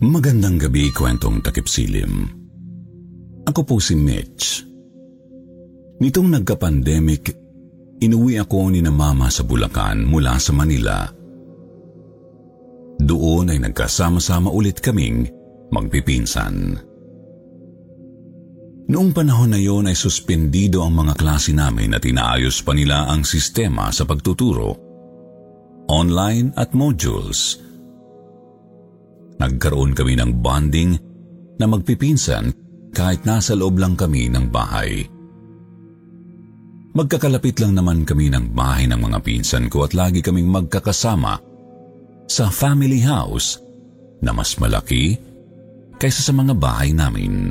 Magandang gabi, Kwentong Takipsilim. Ako po si Mitch. Nitong nagka-pandemic, inuwi ako ni na mama sa Bulacan mula sa Manila. Doon ay nagkasama-sama ulit kaming magpipinsan. Noong panahon na yon ay suspendido ang mga klase namin at inaayos pa nila ang sistema sa pagtuturo, online at modules. Nagkaroon kami ng bonding na magpipinsan kahit nasa loob lang kami ng bahay. Magkakalapit lang naman kami ng bahay ng mga pinsan ko at lagi kaming magkakasama sa family house na mas malaki kaysa sa mga bahay namin.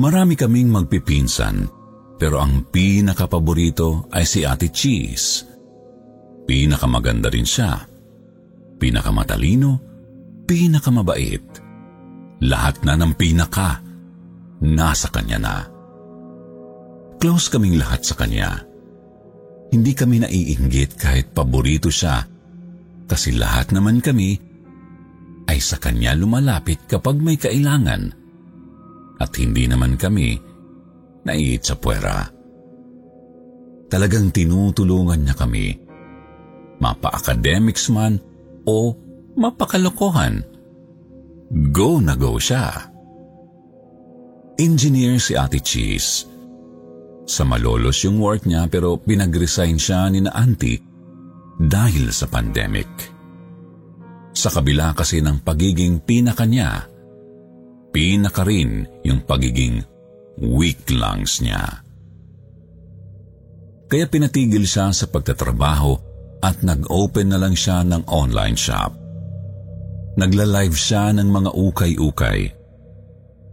Marami kaming magpipinsan pero ang pinakapaborito ay si Ate Cheese. Pinakamaganda rin siya. Pinakamatalino, pinakamabait. Lahat na ng pinaka, nasa kanya na. Close kaming lahat sa kanya. Hindi kami naiinggit kahit paborito siya, kasi lahat naman kami ay sa kanya lumalapit kapag may kailangan at hindi naman kami naiit sa puwera. Talagang tinutulungan niya kami, mapa-academics man o mapakalokohan. Go na go siya. Engineer si Ate Cheese. Sa Malolos yung work niya pero pinag-resign siya ni na auntie dahil sa pandemic. Sa kabila kasi ng pagiging pinaka niya, pinaka rin yung pagiging weak lungs niya. Kaya pinatigil siya sa pagtatrabaho at nag-open na lang siya ng online shop. Nagla-live siya ng mga ukay-ukay.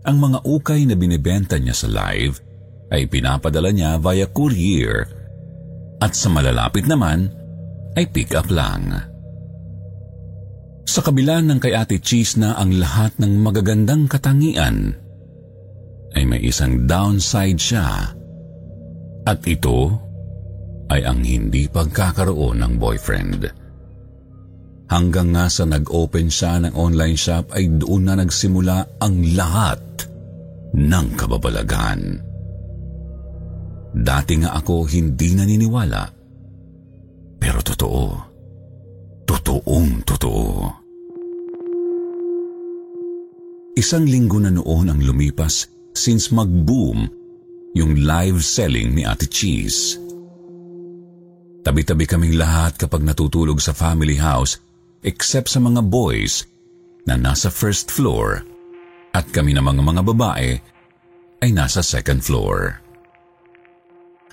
Ang mga ukay na binibenta niya sa live ay pinapadala niya via courier at sa malalapit naman ay pick up lang. Sa kabila ng kay Ate Cheese na ang lahat ng magagandang katangian, ay may isang downside siya at ito ay ang hindi pagkakaroon ng boyfriend. Hanggang nga sa nag-open siya ng online shop ay doon na nagsimula ang lahat ng kababalaghan. Dati nga ako hindi naniniwala, pero totoo. Totoong totoo. Isang linggo na noon ang lumipas since mag-boom yung live selling ni Ate Cheese. Tabi-tabi kaming lahat kapag natutulog sa family house except sa mga boys na nasa first floor at kami namang mga babae ay nasa second floor.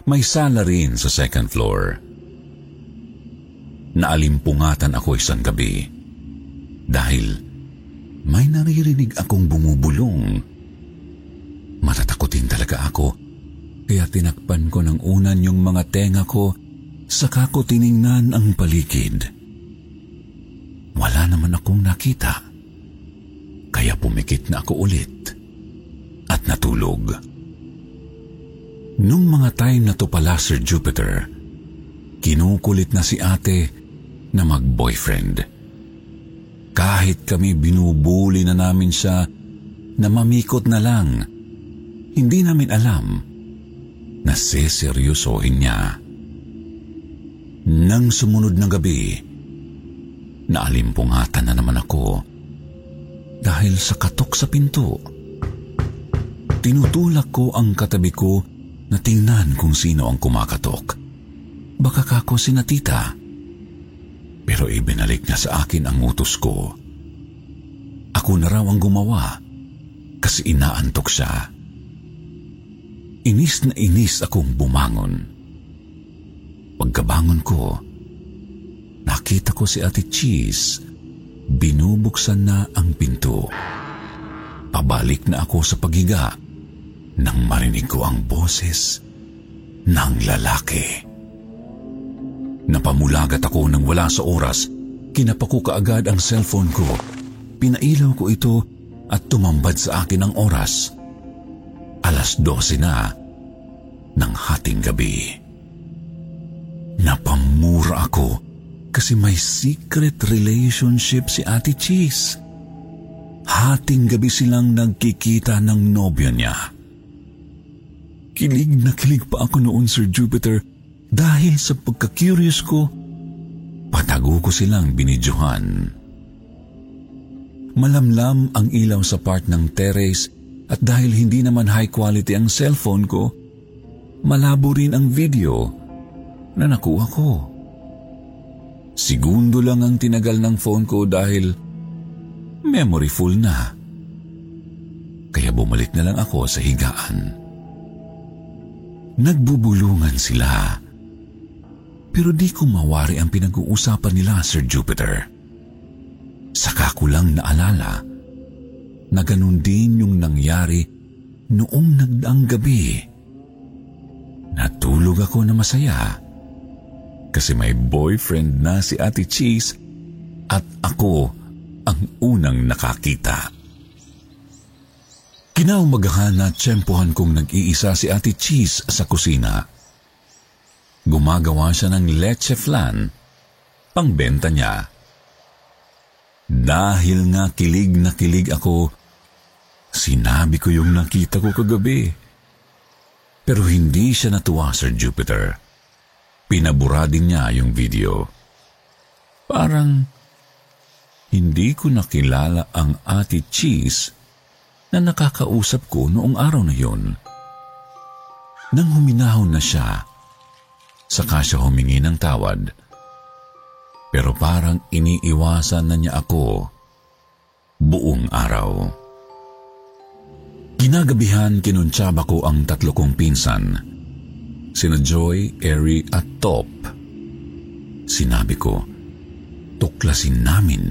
May sala rin sa second floor. Naalimpungatan ako isang gabi dahil may naririnig akong bumubulong. Matatakotin talaga ako kaya tinakpan ko ng unan yung mga tenga ko. Saka ko tiningnan ang paligid. Wala naman akong nakita. Kaya pumikit na ako ulit at natulog. Nung mga time na to pala, Sir Jupiter, kinukulit na si ate na mag-boyfriend. Kahit kami binubuli na namin siya na mamikot na lang, hindi namin alam na seseryosohin niya. Nang sumunod na gabi, naalimpungatan na naman ako dahil sa katok sa pinto. Tinutulak ko ang katabi ko na tingnan kung sino ang kumakatok. Baka kako si na tita. Pero ibinalik niya sa akin ang utos ko. Ako na raw ang gumawa kasi inaantok siya. Inis na inis akong bumangon. Pagkabangon ko, nakita ko si Ate Cheese. Binubuksan na ang pinto. Pabalik na ako sa paghiga nang marinig ko ang boses ng lalaki. Napamulagat ako nang wala sa oras. Kinapa ko kaagad ang cellphone ko. Pinailaw ko ito at tumambad sa akin ang oras. 12:00 na ng hating gabi. Napamura ako kasi may secret relationship si Ate Cheese. Hating gabi silang nagkikita ng nobya niya. Kilig na kilig pa ako noon, Sir Jupiter, dahil sa pagka-curious ko, patago ko silang binidyohan. Malamlam ang ilaw sa part ng terrace at dahil hindi naman high quality ang cellphone ko, malabo rin ang video na nakuha ko. Segundo lang ang tinagal ng phone ko dahil memory full na. Kaya bumalik na lang ako sa higaan. Nagbubulungan sila. Pero di ko mawari ang pinag-uusapan nila, Sir Jupiter. Saka ko lang naalala na ganun din yung nangyari noong nagdaang gabi. Natulog ako na masaya. Kasi may boyfriend na si Ate Cheese at ako ang unang nakakita. Kinaumagahan na tsempohan kong nag-iisa si Ate Cheese sa kusina. Gumagawa siya ng leche flan, pangbenta niya. Dahil nga kilig na kilig ako, sinabi ko yung nakita ko kagabi. Pero hindi siya natuwa, Sir Jupiter. Pinabura din niya yung video. Parang hindi ko nakilala ang Ate Cheese na nakakausap ko noong araw na yun. Nang huminahon na siya, saka siya humingi ng tawad. Pero parang iniiwasan na niya ako buong araw. Ginagabihan kinuntsaba ko ang tatlo kong pinsan. Sina Joy, Eri at Top. Sinabi ko, tuklasin namin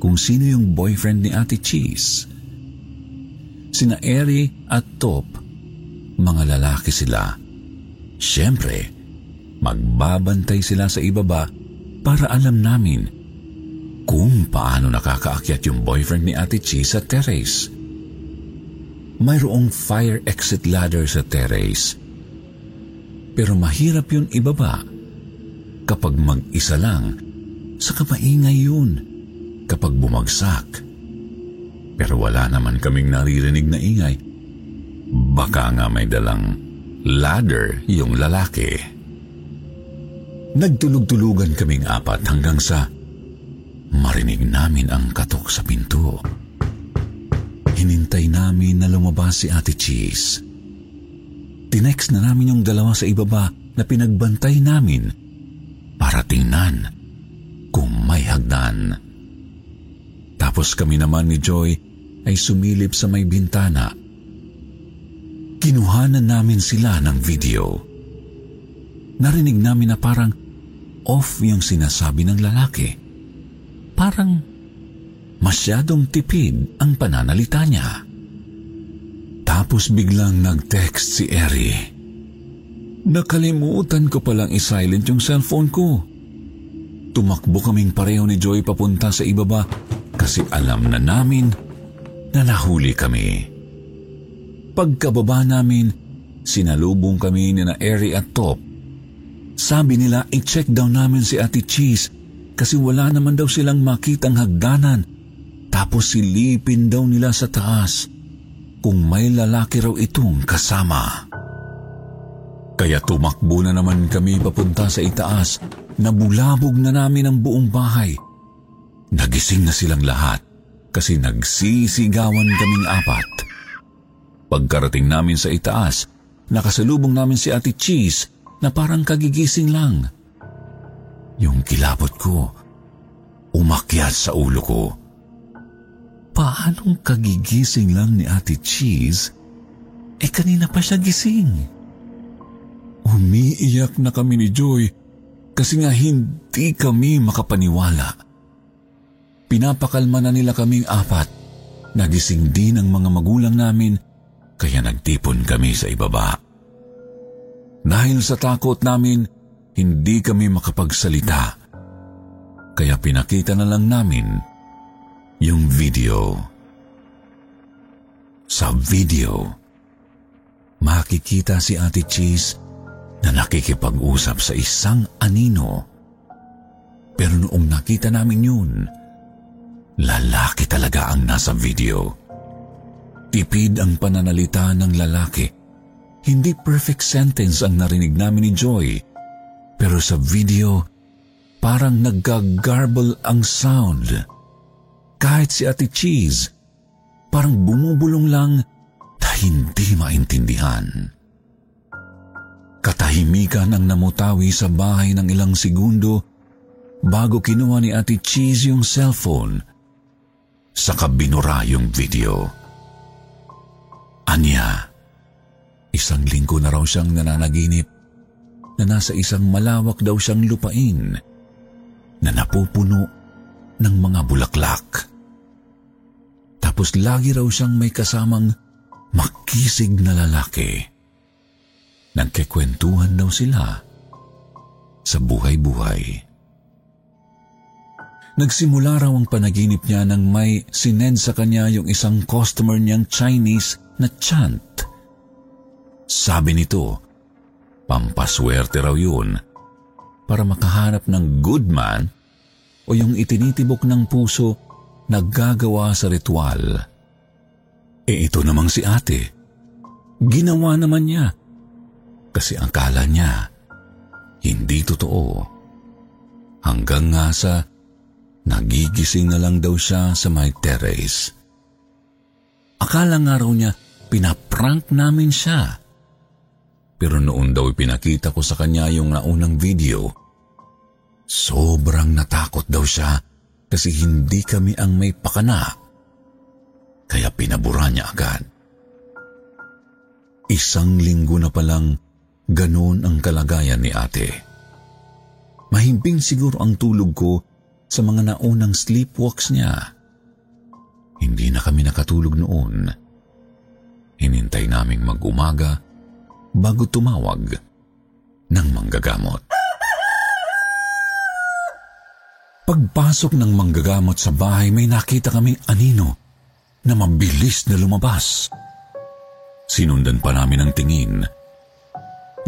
kung sino yung boyfriend ni Ate Cheese. Sina Eri at Top, mga lalaki sila. Siyempre, magbabantay sila sa ibaba para alam namin kung paano nakakaakyat yung boyfriend ni Ate Cheese sa terrace. Mayroong fire exit ladder sa terrace. Pero mahirap yun ibaba kapag mag-isa lang, saka maingay yun kapag bumagsak. Pero wala naman kaming naririnig na ingay. Baka nga may dalang ladder yung lalaki. Nagtulog-tulugan kaming apat hanggang sa marinig namin ang katok sa pinto. Hinintay namin na lumabas si Ate Cheese. Tinext na namin yung dalawa sa ibaba na pinagbantay namin para tingnan kung may hagdan. Tapos kami naman ni Joy ay sumilip sa may bintana. Kinuhanan namin sila ng video. Narinig namin na parang off yung sinasabi ng lalaki. Parang masyadong tipid ang pananalita niya. Tapos biglang nag-text si Eri. Nakalimutan ko palang i-silent yung cellphone ko. Tumakbo kaming pareho ni Joy papunta sa ibaba kasi alam na namin na nahuli kami. Pagkababa namin, sinalubong kami ni na Eri at Top. Sabi nila i-check daw namin si Ate Cheese kasi wala naman daw silang makitang hagdanan. Tapos silipin daw nila sa taas kung may lalaki raw itong kasama. Kaya tumakbo na naman kami papunta sa itaas. Nabulabog na namin ang buong bahay. Nagising na silang lahat kasi nagsisigawan kaming apat. Pagkarating namin sa itaas, nakasalubong namin si Ate Cheese na parang kagigising lang. Yung kilapot ko, umakyat sa ulo ko. Paanong kagigising lang ni Ate Cheese Eh kanina pa siya gising. Umiiyak na kami ni Joy kasi nga hindi kami makapaniwala. Pinapakalma na nila kaming apat. Nagising din ang mga magulang namin kaya nagtipon kami sa ibaba. Dahil sa takot namin, hindi kami makapagsalita. Kaya pinakita na lang namin yung video. Sa video, makikita si Ate Cheese na nakikipag-usap sa isang anino. Pero noong nakita namin yun, lalaki talaga ang nasa video. Tipid ang pananalita ng lalaki. Hindi perfect sentence ang narinig namin ni Joy. Pero sa video, parang nag-garble ang sound. Kahit si Ate Cheese, parang bumubulong lang na hindi maintindihan. Katahimikan ang namutawi sa bahay ng ilang segundo bago kinuha ni Ate Cheese yung cellphone, saka binura yung video. Anya, 1 linggo na raw siyang nananaginip na nasa isang malawak daw siyang lupain na napupuno ng mga bulaklak. Tapos lagi raw siyang may kasamang makisig na lalaki. Nagkikwentuhan daw sila sa buhay-buhay. Nagsimula raw ang panaginip niya nang may sinend sa kanya yung isang customer niyang Chinese na chant. Sabi nito, pampaswerte raw yun para makahanap ng good man o yung itinitibok ng puso na gagawa sa ritual. E ito namang si ate, ginawa naman niya. Kasi akala niya, hindi totoo. Hanggang nga sa nagigising na lang daw siya sa may terrace. Akala nga raw niya, pinaprank namin siya. Pero noon daw pinakita ko sa kanya yung naunang video, sobrang natakot daw siya kasi hindi kami ang may pakana. Kaya pinabura niya agad. 1 linggo na palang ganoon ang kalagayan ni ate. Mahimbing siguro ang tulog ko sa mga naunang sleepwalks niya. Hindi na kami nakatulog noon. Hinintay naming mag-umaga bago tumawag ng manggagamot. Pagpasok ng manggagamot sa bahay, may nakita kaming anino na mabilis na lumabas. Sinundan pa namin ang tingin.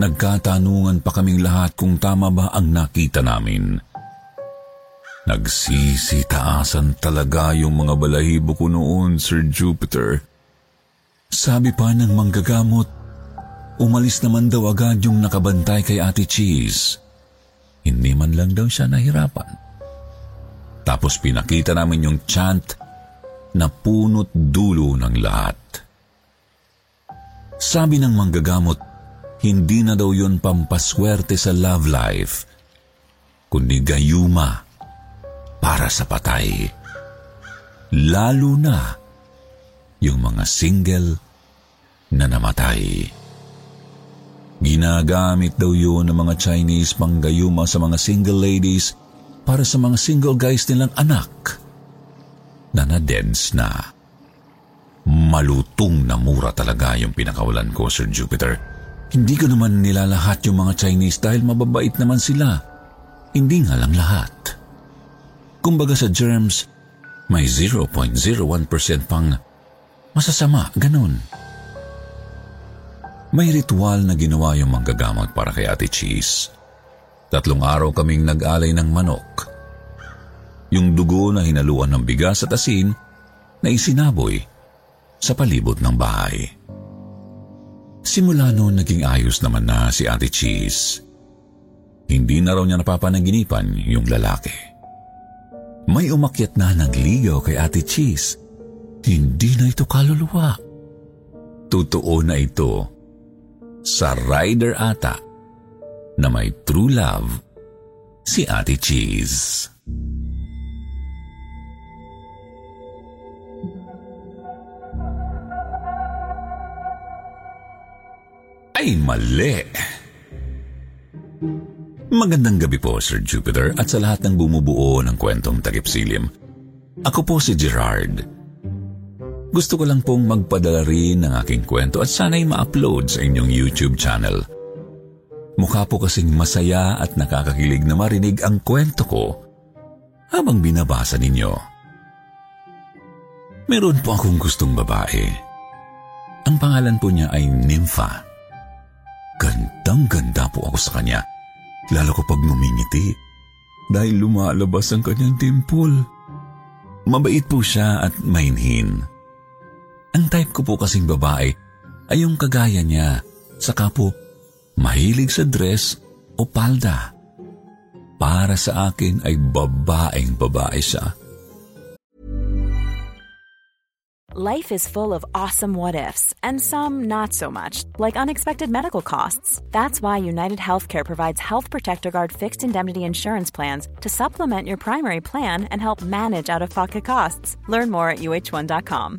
Nagkatanungan pa kaming lahat kung tama ba ang nakita namin. Nagsisitaasan talaga yung mga balahibo ko noon, Sir Jupiter. Sabi pa ng manggagamot, umalis naman daw agad yung nakabantay kay Ate Cheese. Hindi man lang daw siya nahirapan. Tapos pinakita namin yung chant na punot dulo ng lahat. Sabi ng manggagamot, hindi na daw yun pampaswerte sa love life, kundi gayuma para sa patay. Lalo na yung mga single na namatay. Ginagamit daw yun ng mga Chinese panggayuma sa mga single ladies para sa mga single guys nilang anak na na-dense na. Malutong na mura talaga yung pinakawalan ko, Sir Jupiter. Hindi ko naman nila lahat yung mga Chinese dahil mababait naman sila. Hindi nga lang lahat. Kumbaga sa germs, may 0.01% pang masasama, ganun. May ritual na ginawa yung manggagamot para kay Ate Cheese. 3 araw kaming nag-alay ng manok. Yung dugo na hinaluan ng bigas at asin na isinaboy sa palibot ng bahay. Simula noon naging ayos naman na si Ate Cheese. Hindi na raw niya napapanaginipan yung lalaki. May umakyat na nagligaw kay Ate Cheese. Hindi na ito kaluluwa. Totoo na ito. Sa rider ata na may true love si Ate Cheese. ay mali. Magandang gabi po, Sir Jupiter, at sa lahat ng bumubuo ng Kwentong Takipsilim. Ako po si Gerard. Gusto ko lang pong magpadala rin ng aking kwento at sana'y ma-upload sa inyong YouTube channel. Mukha po kasing masaya at nakakakilig na marinig ang kwento ko habang binabasa ninyo. Meron po akong gustong babae. Ang pangalan po niya ay Nimfa. Gandang-ganda po ako sa kanya. Lalo ko pag ngumingiti dahil lumalabas ang kanyang dimple. Mabait po siya at mainhin. Ang type ko po kasing babae ay yung kagaya niya, saka po mahilig sa dress o palda. Para sa akin ay babaeng babae siya. Life is full of awesome what-ifs, and some not so much, like unexpected medical costs. That's why UnitedHealthcare provides Health Protector Guard fixed indemnity insurance plans to supplement your primary plan and help manage out-of-pocket costs. Learn more at UH1.com.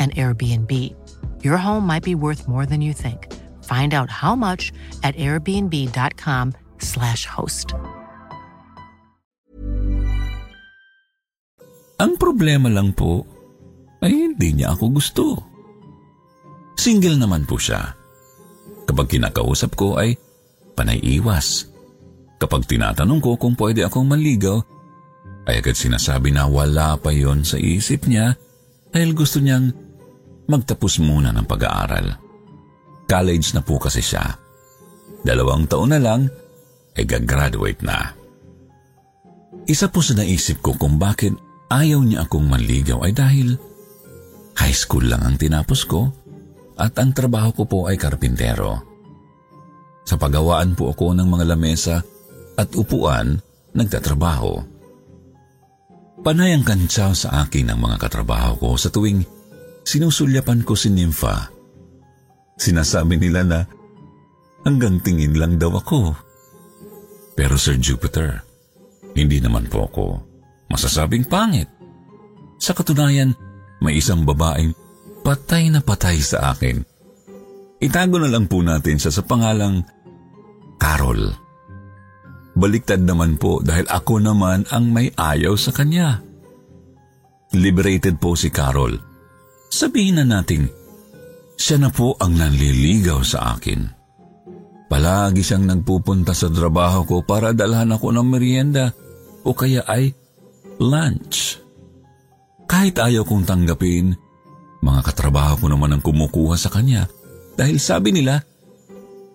an Airbnb. Your home might be worth more than you think. Find out how much at airbnb.com/host. Ang problema lang po ay hindi niya ako gusto. Single naman po siya. Kapag kinakausap ko ay panay-iwas. Kapag tinatanong ko kung pwede akong manligaw, ay agad sinasabi na wala pa yon sa isip niya. Dahil gusto niyang magtapos muna ng pag-aaral. College na po kasi siya. 2 taon na lang, ay gagraduate na. Isa po sa naisip ko kung bakit ayaw niya akong manligaw ay dahil high school lang ang tinapos ko at ang trabaho ko po ay karpintero. Sa paggawaan po ako ng mga lamesa at upuan, nagtatrabaho. Panay ang kantsaw sa akin ng mga katrabaho ko sa tuwing sinusulyapan ko si Nimfa. Sinasabi nila na hanggang tingin lang daw ako. Pero Sir Jupiter, hindi naman po ako masasabing pangit. Sa katunayan, may isang babaeng patay na patay sa akin. Itago na lang po natin siya sa pangalang Carol. Baliktad naman po dahil ako naman ang may ayaw sa kanya. Liberated po si Carol. Sabihin na natin, siya na po ang nanliligaw sa akin. Palagi siyang nagpupunta sa trabaho ko para dalhan ako ng merienda o kaya ay lunch. Kahit ayaw kong tanggapin, mga katrabaho ko naman ang kumukuha sa kanya dahil sabi nila,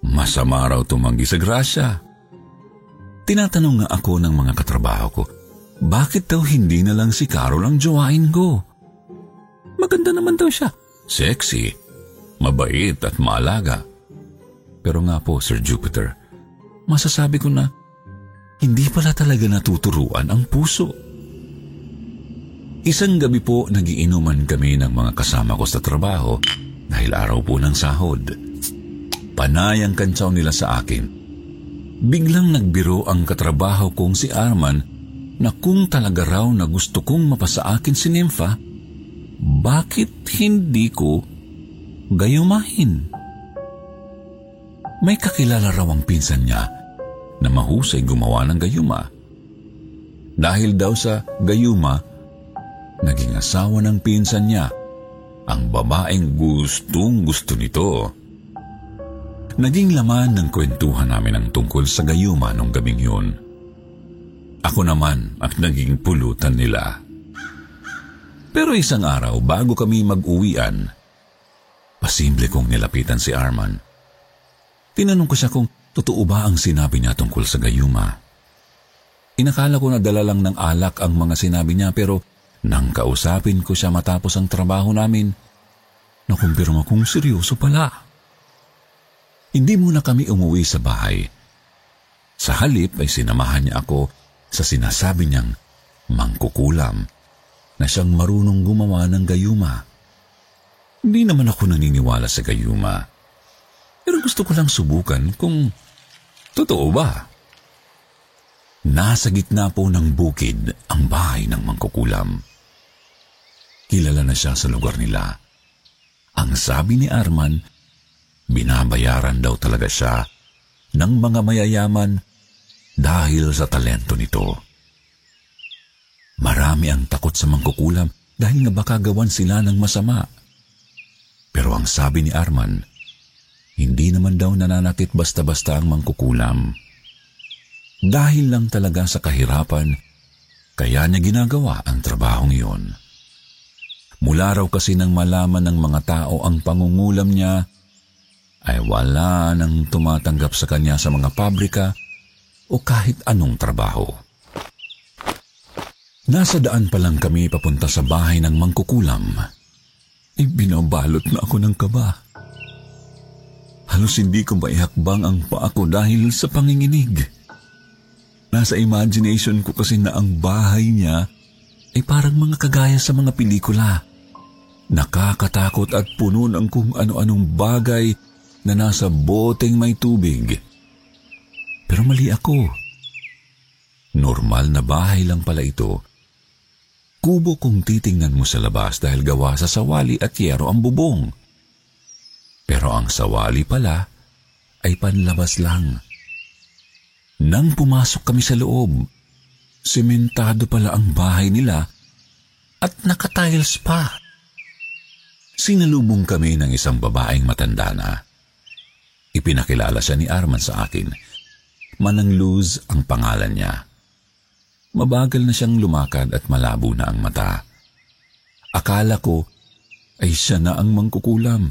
masama raw tumanggi sa grasya. Tinatanong nga ako ng mga katrabaho ko, bakit daw hindi na lang si Carol ang jowain ko? Maganda naman daw siya. Sexy, mabait at maalaga. Pero nga po, Sir Jupiter, masasabi ko na hindi pala talaga natuturuan ang puso. Isang gabi po, nagiinuman kami ng mga kasama ko sa trabaho dahil araw po ng sahod. Panay ang kantsaw nila sa akin. Biglang nagbiro ang katrabaho kong si Arman na kung talaga raw na gusto kong mapasa akin si Nimfa, bakit hindi ko gayumahin? May kakilala raw ang pinsan niya na mahusay gumawa ng gayuma. Dahil daw sa gayuma, naging asawa ng pinsan niya ang babaeng gustong gusto nito. Naging laman ng kwentuhan namin ang tungkol sa gayuma nung gabing yun. Ako naman ang naging pulutan nila. Pero isang araw bago kami mag-uwian, pasimple kong nilapitan si Arman. Tinanong ko siya kung totoo ba ang sinabi niya tungkol sa gayuma. Inakala ko na dala lang ng alak ang mga sinabi niya pero nang kausapin ko siya matapos ang trabaho namin, nakumpirma kong seryoso pala. Hindi muna kami umuwi sa bahay. Sa halip ay sinamahan niya ako sa sinasabi niyang mangkukulam na siyang marunong gumawa ng gayuma. Hindi naman ako naniniwala sa gayuma. Pero gusto ko lang subukan kung totoo ba. Nasa gitna po ng bukid ang bahay ng mangkukulam. Kilala na siya sa lugar nila. Ang sabi ni Arman, binabayaran daw talaga siya ng mga mayayaman dahil sa talento nito. Marami ang takot sa mangkukulam dahil nga baka gawan sila ng masama. Pero ang sabi ni Arman, hindi naman daw nananakit basta-basta ang mangkukulam. Dahil lang talaga sa kahirapan, kaya niya ginagawa ang trabahong iyon. Mula raw kasi nang malaman ng mga tao ang pangungulam niya, ay wala nang tumatanggap sa kanya sa mga pabrika o kahit anong trabaho. Nasa daan pa lang kami papunta sa bahay ng mangkukulam, ay binabalot na ako ng kaba. Halos hindi ko maihakbang ang paa ko dahil sa panginginig. Nasa imagination ko kasi na ang bahay niya ay parang mga kagaya sa mga pelikula. Nakakatakot at puno ng kung ano-anong bagay na nasa boteng may tubig. Pero mali ako. Normal na bahay lang pala ito. Kubo kung titingnan mo sa labas dahil gawa sa sawali at yero ang bubong. Pero ang sawali pala ay panlabas lang. Nang pumasok kami sa loob, sementado pala ang bahay nila at nakatiles pa. Sinalubong kami ng isang babaeng matanda na. Ipinakilala siya ni Arman sa akin. Manang Luz ang pangalan niya. Mabagal na siyang lumakad at malabo na ang mata. Akala ko ay siya na ang mangkukulam.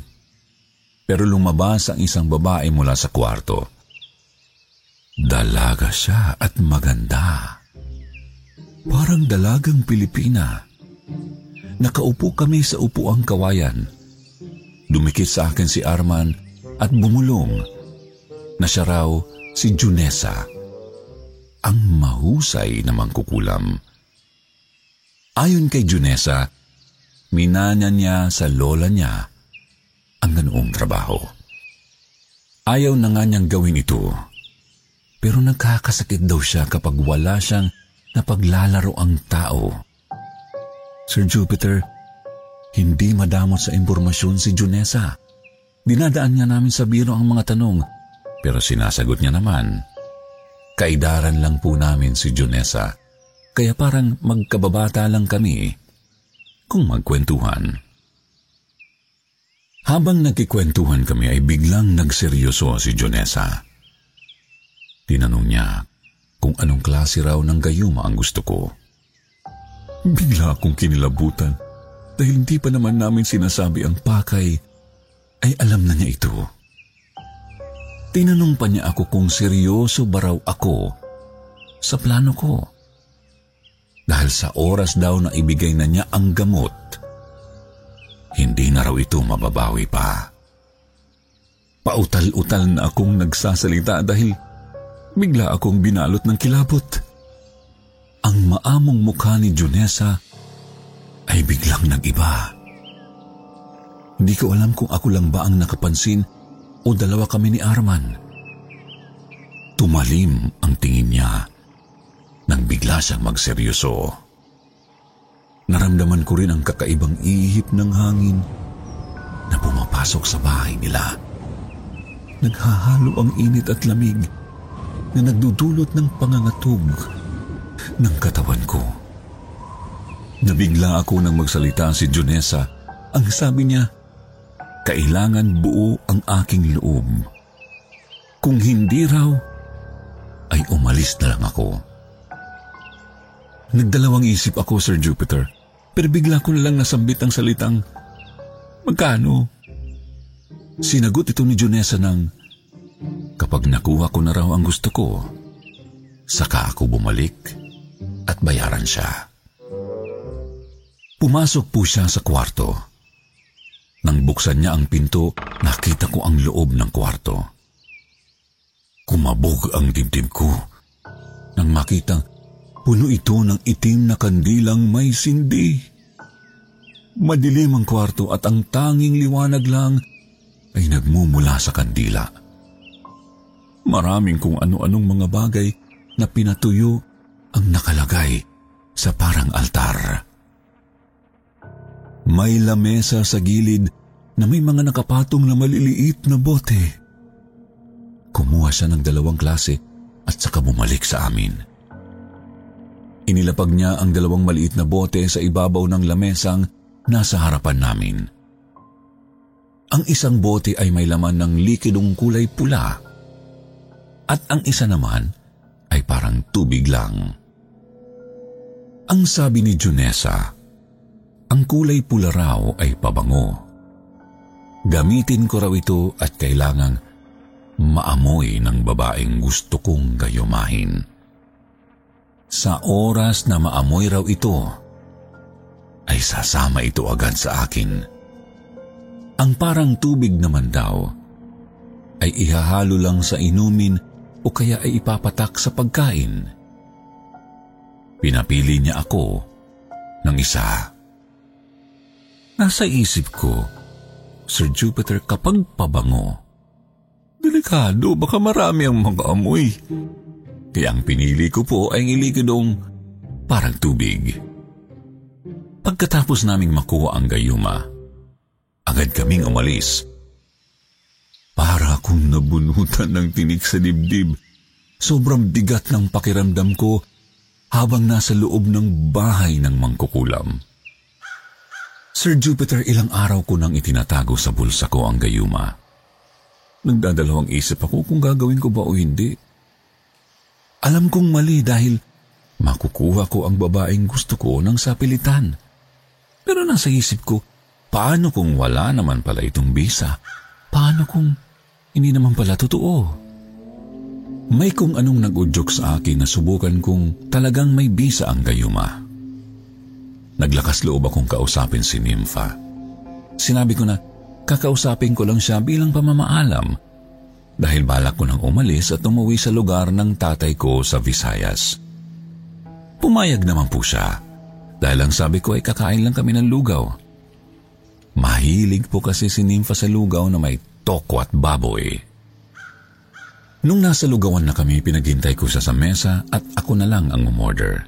Pero lumabas ang isang babae mula sa kwarto. Dalaga siya at maganda. Parang dalagang Pilipina. Nakaupo kami sa upuang kawayan. Dumikit sa akin si Arman at bumulong na siya raw si Junessa, ang mahusay na mangkukulam. Ayon kay Junessa, minana niya sa lola niya ang ganoong trabaho. Ayaw na nga niyang gawin ito. Pero nagkakasakit daw siya kapag wala siyang napaglalaro ang tao. Sir Jupiter, hindi madamot sa impormasyon si Junessa. Dinadaan niya namin sa biro ang mga tanong, pero sinasagot niya naman. Kaidaran lang po namin si Junessa, kaya parang magkababata lang kami kung magkwentuhan. Habang nagkikwentuhan kami ay biglang nagseryoso si Junessa. Tinanong niya kung anong klase raw ng gayuma ang gusto ko. Bigla akong kinilabutan dahil hindi pa naman namin sinasabi ang pakay ay alam na niya ito. Tinanong pa niya ako kung seryoso ba raw ako sa plano ko. Dahil sa oras daw na ibigay na niya ang gamot, hindi na raw ito mababawi pa. Pautal-utal na akong nagsasalita dahil bigla akong binalot ng kilabot. Ang maamong mukha ni Junessa ay biglang nag-iba. Hindi ko alam kung ako lang ba ang nakapansin o dalawa kami ni Arman. Tumalim ang tingin niya nang bigla siyang magseryoso. Naramdaman ko rin ang kakaibang ihip ng hangin na pumapasok sa bahay nila. Naghahalo ang init at lamig na nagdudulot ng pangangatog ng katawan ko. Nabigla ako nang magsalita si Junessa. Ang sabi niya, kailangan buo ang aking loob. Kung hindi raw, ay umalis na lang ako. Nagdalawang isip ako, Sir Jupiter, pero bigla ko na lang nasambit ang salitang, magkano? Sinagot ito ni Junessa ng, kapag nakuha ko na raw ang gusto ko, saka ako bumalik at bayaran siya. Pumasok po siya sa kwarto. Nang buksan niya ang pinto, nakita ko ang loob ng kwarto. Lumabog ang dibdib ko nang makitang puno ito ng itim na kandilang may sindi. Madilim ang kwarto at ang tanging liwanag lang ay nagmumula sa kandila. Maraming kung ano-anong mga bagay na pinatuyo ang nakalagay sa parang altar. May lamesa sa gilid na may mga nakapatong na maliliit na bote. Kumuha siya ng 2 klase at saka bumalik sa amin. Inilapag niya ang 2 maliit na bote sa ibabaw ng lamesang nasa harapan namin. Ang isang bote ay may laman ng likidong kulay pula at ang isa naman ay parang tubig lang. Ang sabi ni Junessa, ang kulay pula raw ay pabango. Gamitin ko raw ito at kailangang maamoy ng babaeng gusto kong gayumahin. Sa oras na maamoy raw ito, ay sasama ito agad sa akin. Ang parang tubig naman daw, ay ihahalo lang sa inumin o kaya ay ipapatak sa pagkain. Pinapili niya ako ng isa. Nasa isip ko, Sir Jupiter, kapag pabango, delikado, baka marami ang mga amoy. Kaya ang pinili ko po ay ilikidong parang tubig. Pagkatapos naming makuha ang gayuma, agad kaming umalis. Para akong nabunutan ng tinik sa dibdib. Sobrang bigat ng pakiramdam ko habang nasa loob ng bahay ng mangkukulam. Sir Jupiter, ilang araw ko nang itinatago sa bulsa ko ang gayuma. Nagdadalawang isip ako kung gagawin ko ba o hindi. Alam kong mali dahil makukuha ko ang babaeng gusto ko nang sapilitan. Pero nasa isip ko, paano kung wala naman pala itong bisa? Paano kung hindi naman pala totoo? May kung anong nag-udyok sa akin na subukan kung talagang may bisa ang gayuma. Naglakas loob akong kausapin si Nimfa. Sinabi ko na, kakausapin ko lang siya bilang pamamaalam dahil balak ko nang umalis at umuwi sa lugar ng tatay ko sa Visayas. Pumayag naman po siya dahil ang sabi ko ay kakain lang kami ng lugaw. Mahilig po kasi si Nimfa sa lugaw na may toko at baboy. Nung nasa lugawan na kami, pinaghintay ko siya sa mesa at ako na lang ang umorder.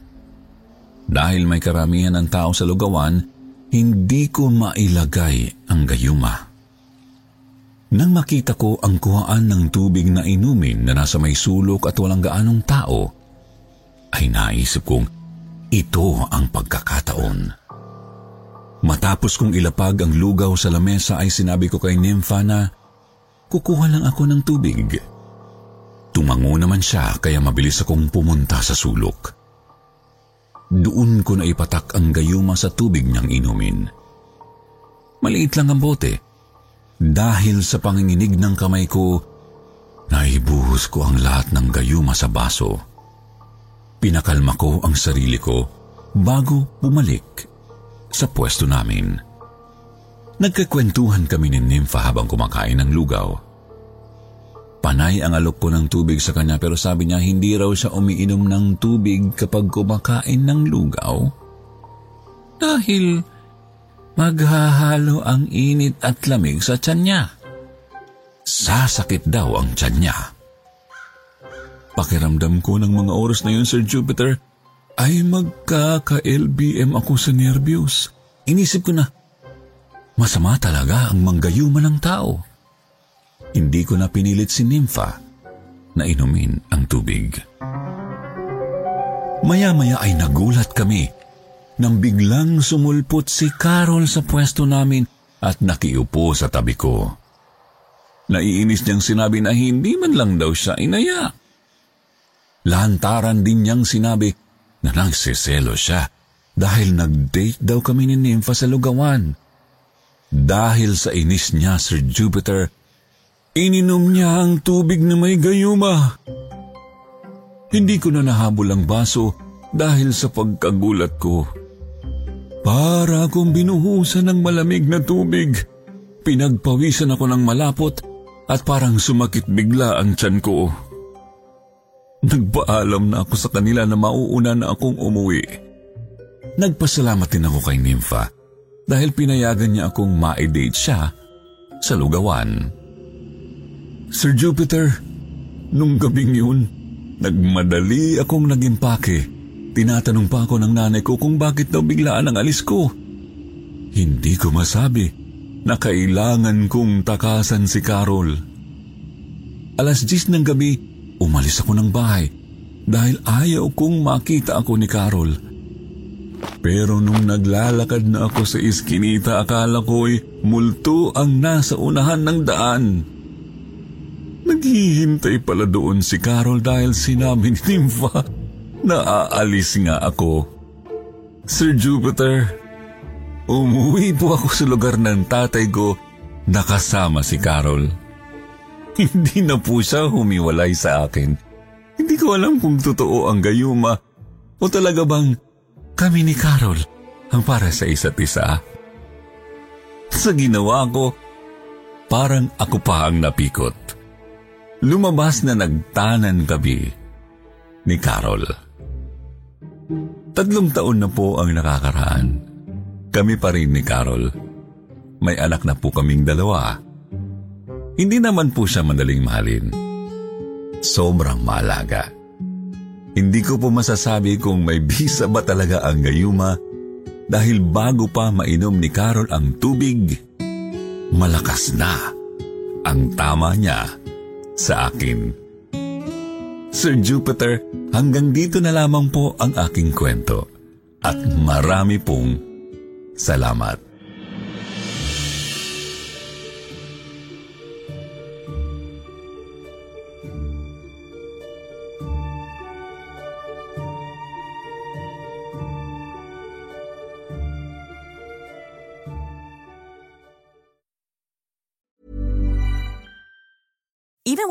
Dahil may karamihan ng tao sa lugawan, hindi ko mailagay ang gayuma. Nang makita ko ang kuhaan ng tubig na inumin na nasa may sulok at walang gaanong tao, ay naisip kong ito ang pagkakataon. Matapos kong ilapag ang lugaw sa lamesa ay sinabi ko kay Nimfa na kukuha lang ako ng tubig. Tumango naman siya kaya mabilis akong pumunta sa sulok. Doon ko na ipatak ang gayuma sa tubig niyang inumin. Maliit lang ang bote. Dahil sa panginginig ng kamay ko, naibuhos ko ang lahat ng gayuma sa baso. Pinakalma ko ang sarili ko bago bumalik sa pwesto namin. Nagkakwentuhan kami ni Nimfa habang kumakain ng lugaw. Panay ang alok ko ng tubig sa kanya pero sabi niya hindi raw siya umiinom ng tubig kapag kumakain ng lugaw. Dahil maghahalo ang init at lamig sa tiyan niya. Sasakit daw ang tiyan niya. Pakiramdam ko ng mga oras na yun, Sir Jupiter, ay magkaka-LBM ako sa nervyos. Inisip ko na masama talaga ang manggayuma ng tao. Hindi ko na pinilit si Nimfa na inumin ang tubig. Maya-maya ay nagulat kami nang biglang sumulpot si Carol sa pwesto namin at nakiupo sa tabi ko. Naiinis niyang sinabi na hindi man lang daw siya inaya. Lantaran din niyang sinabi na nagsiselo siya dahil nag-date daw kami ni Nimfa sa lugawan. Dahil sa inis niya, Sir Jupiter, ininom niya ang tubig na may gayuma. Hindi ko na nahabol ang baso dahil sa pagkagulat ko. Para akong binuhusan ng malamig na tubig. Pinagpawisan ako ng malapot at parang sumakit bigla ang tiyan ko. Nagpaalam na ako sa kanila na mauuna na akong umuwi. Nagpasalamat din ako kay Nimfa dahil pinayagan niya akong ma-date siya sa lugawan. Sir Jupiter, nung gabing yun, nagmadali akong nagimpake. Tinatanong pa ako ng nanay ko kung bakit daw biglaan ang alis ko. Hindi ko masabi na kailangan kong takasan si Carol. 10:00 ng gabi, umalis ako ng bahay dahil ayaw kong makita ako ni Carol. Pero nung naglalakad na ako sa iskinita, akala ko'y multo ang nasa unahan ng daan. Naghihintay pala doon si Carol dahil sinabi ni Nimfa na aalis nga ako. Sir Jupiter, umuwi po ako sa lugar ng tatay ko na kasama si Carol. Hindi na po siya humiwalay sa akin. Hindi ko alam kung totoo ang gayuma o talaga bang kami ni Carol ang para sa isa't isa. Sa ginawa ko, parang ako pa ang napikot. Lumabas na nagtanan gabi ni Carol. 3 taon na po ang nakakaraan. Kami pa rin ni Carol. May anak na po kaming 2. Hindi naman po siya madaling mahalin. Sobrang maalaga. Hindi ko po masasabi kung may bisa ba talaga ang gayuma dahil bago pa mainom ni Carol ang tubig, malakas na ang tama niya sa akin. Sir Jupiter, hanggang dito na lamang po ang aking kwento at marami pong salamat. Even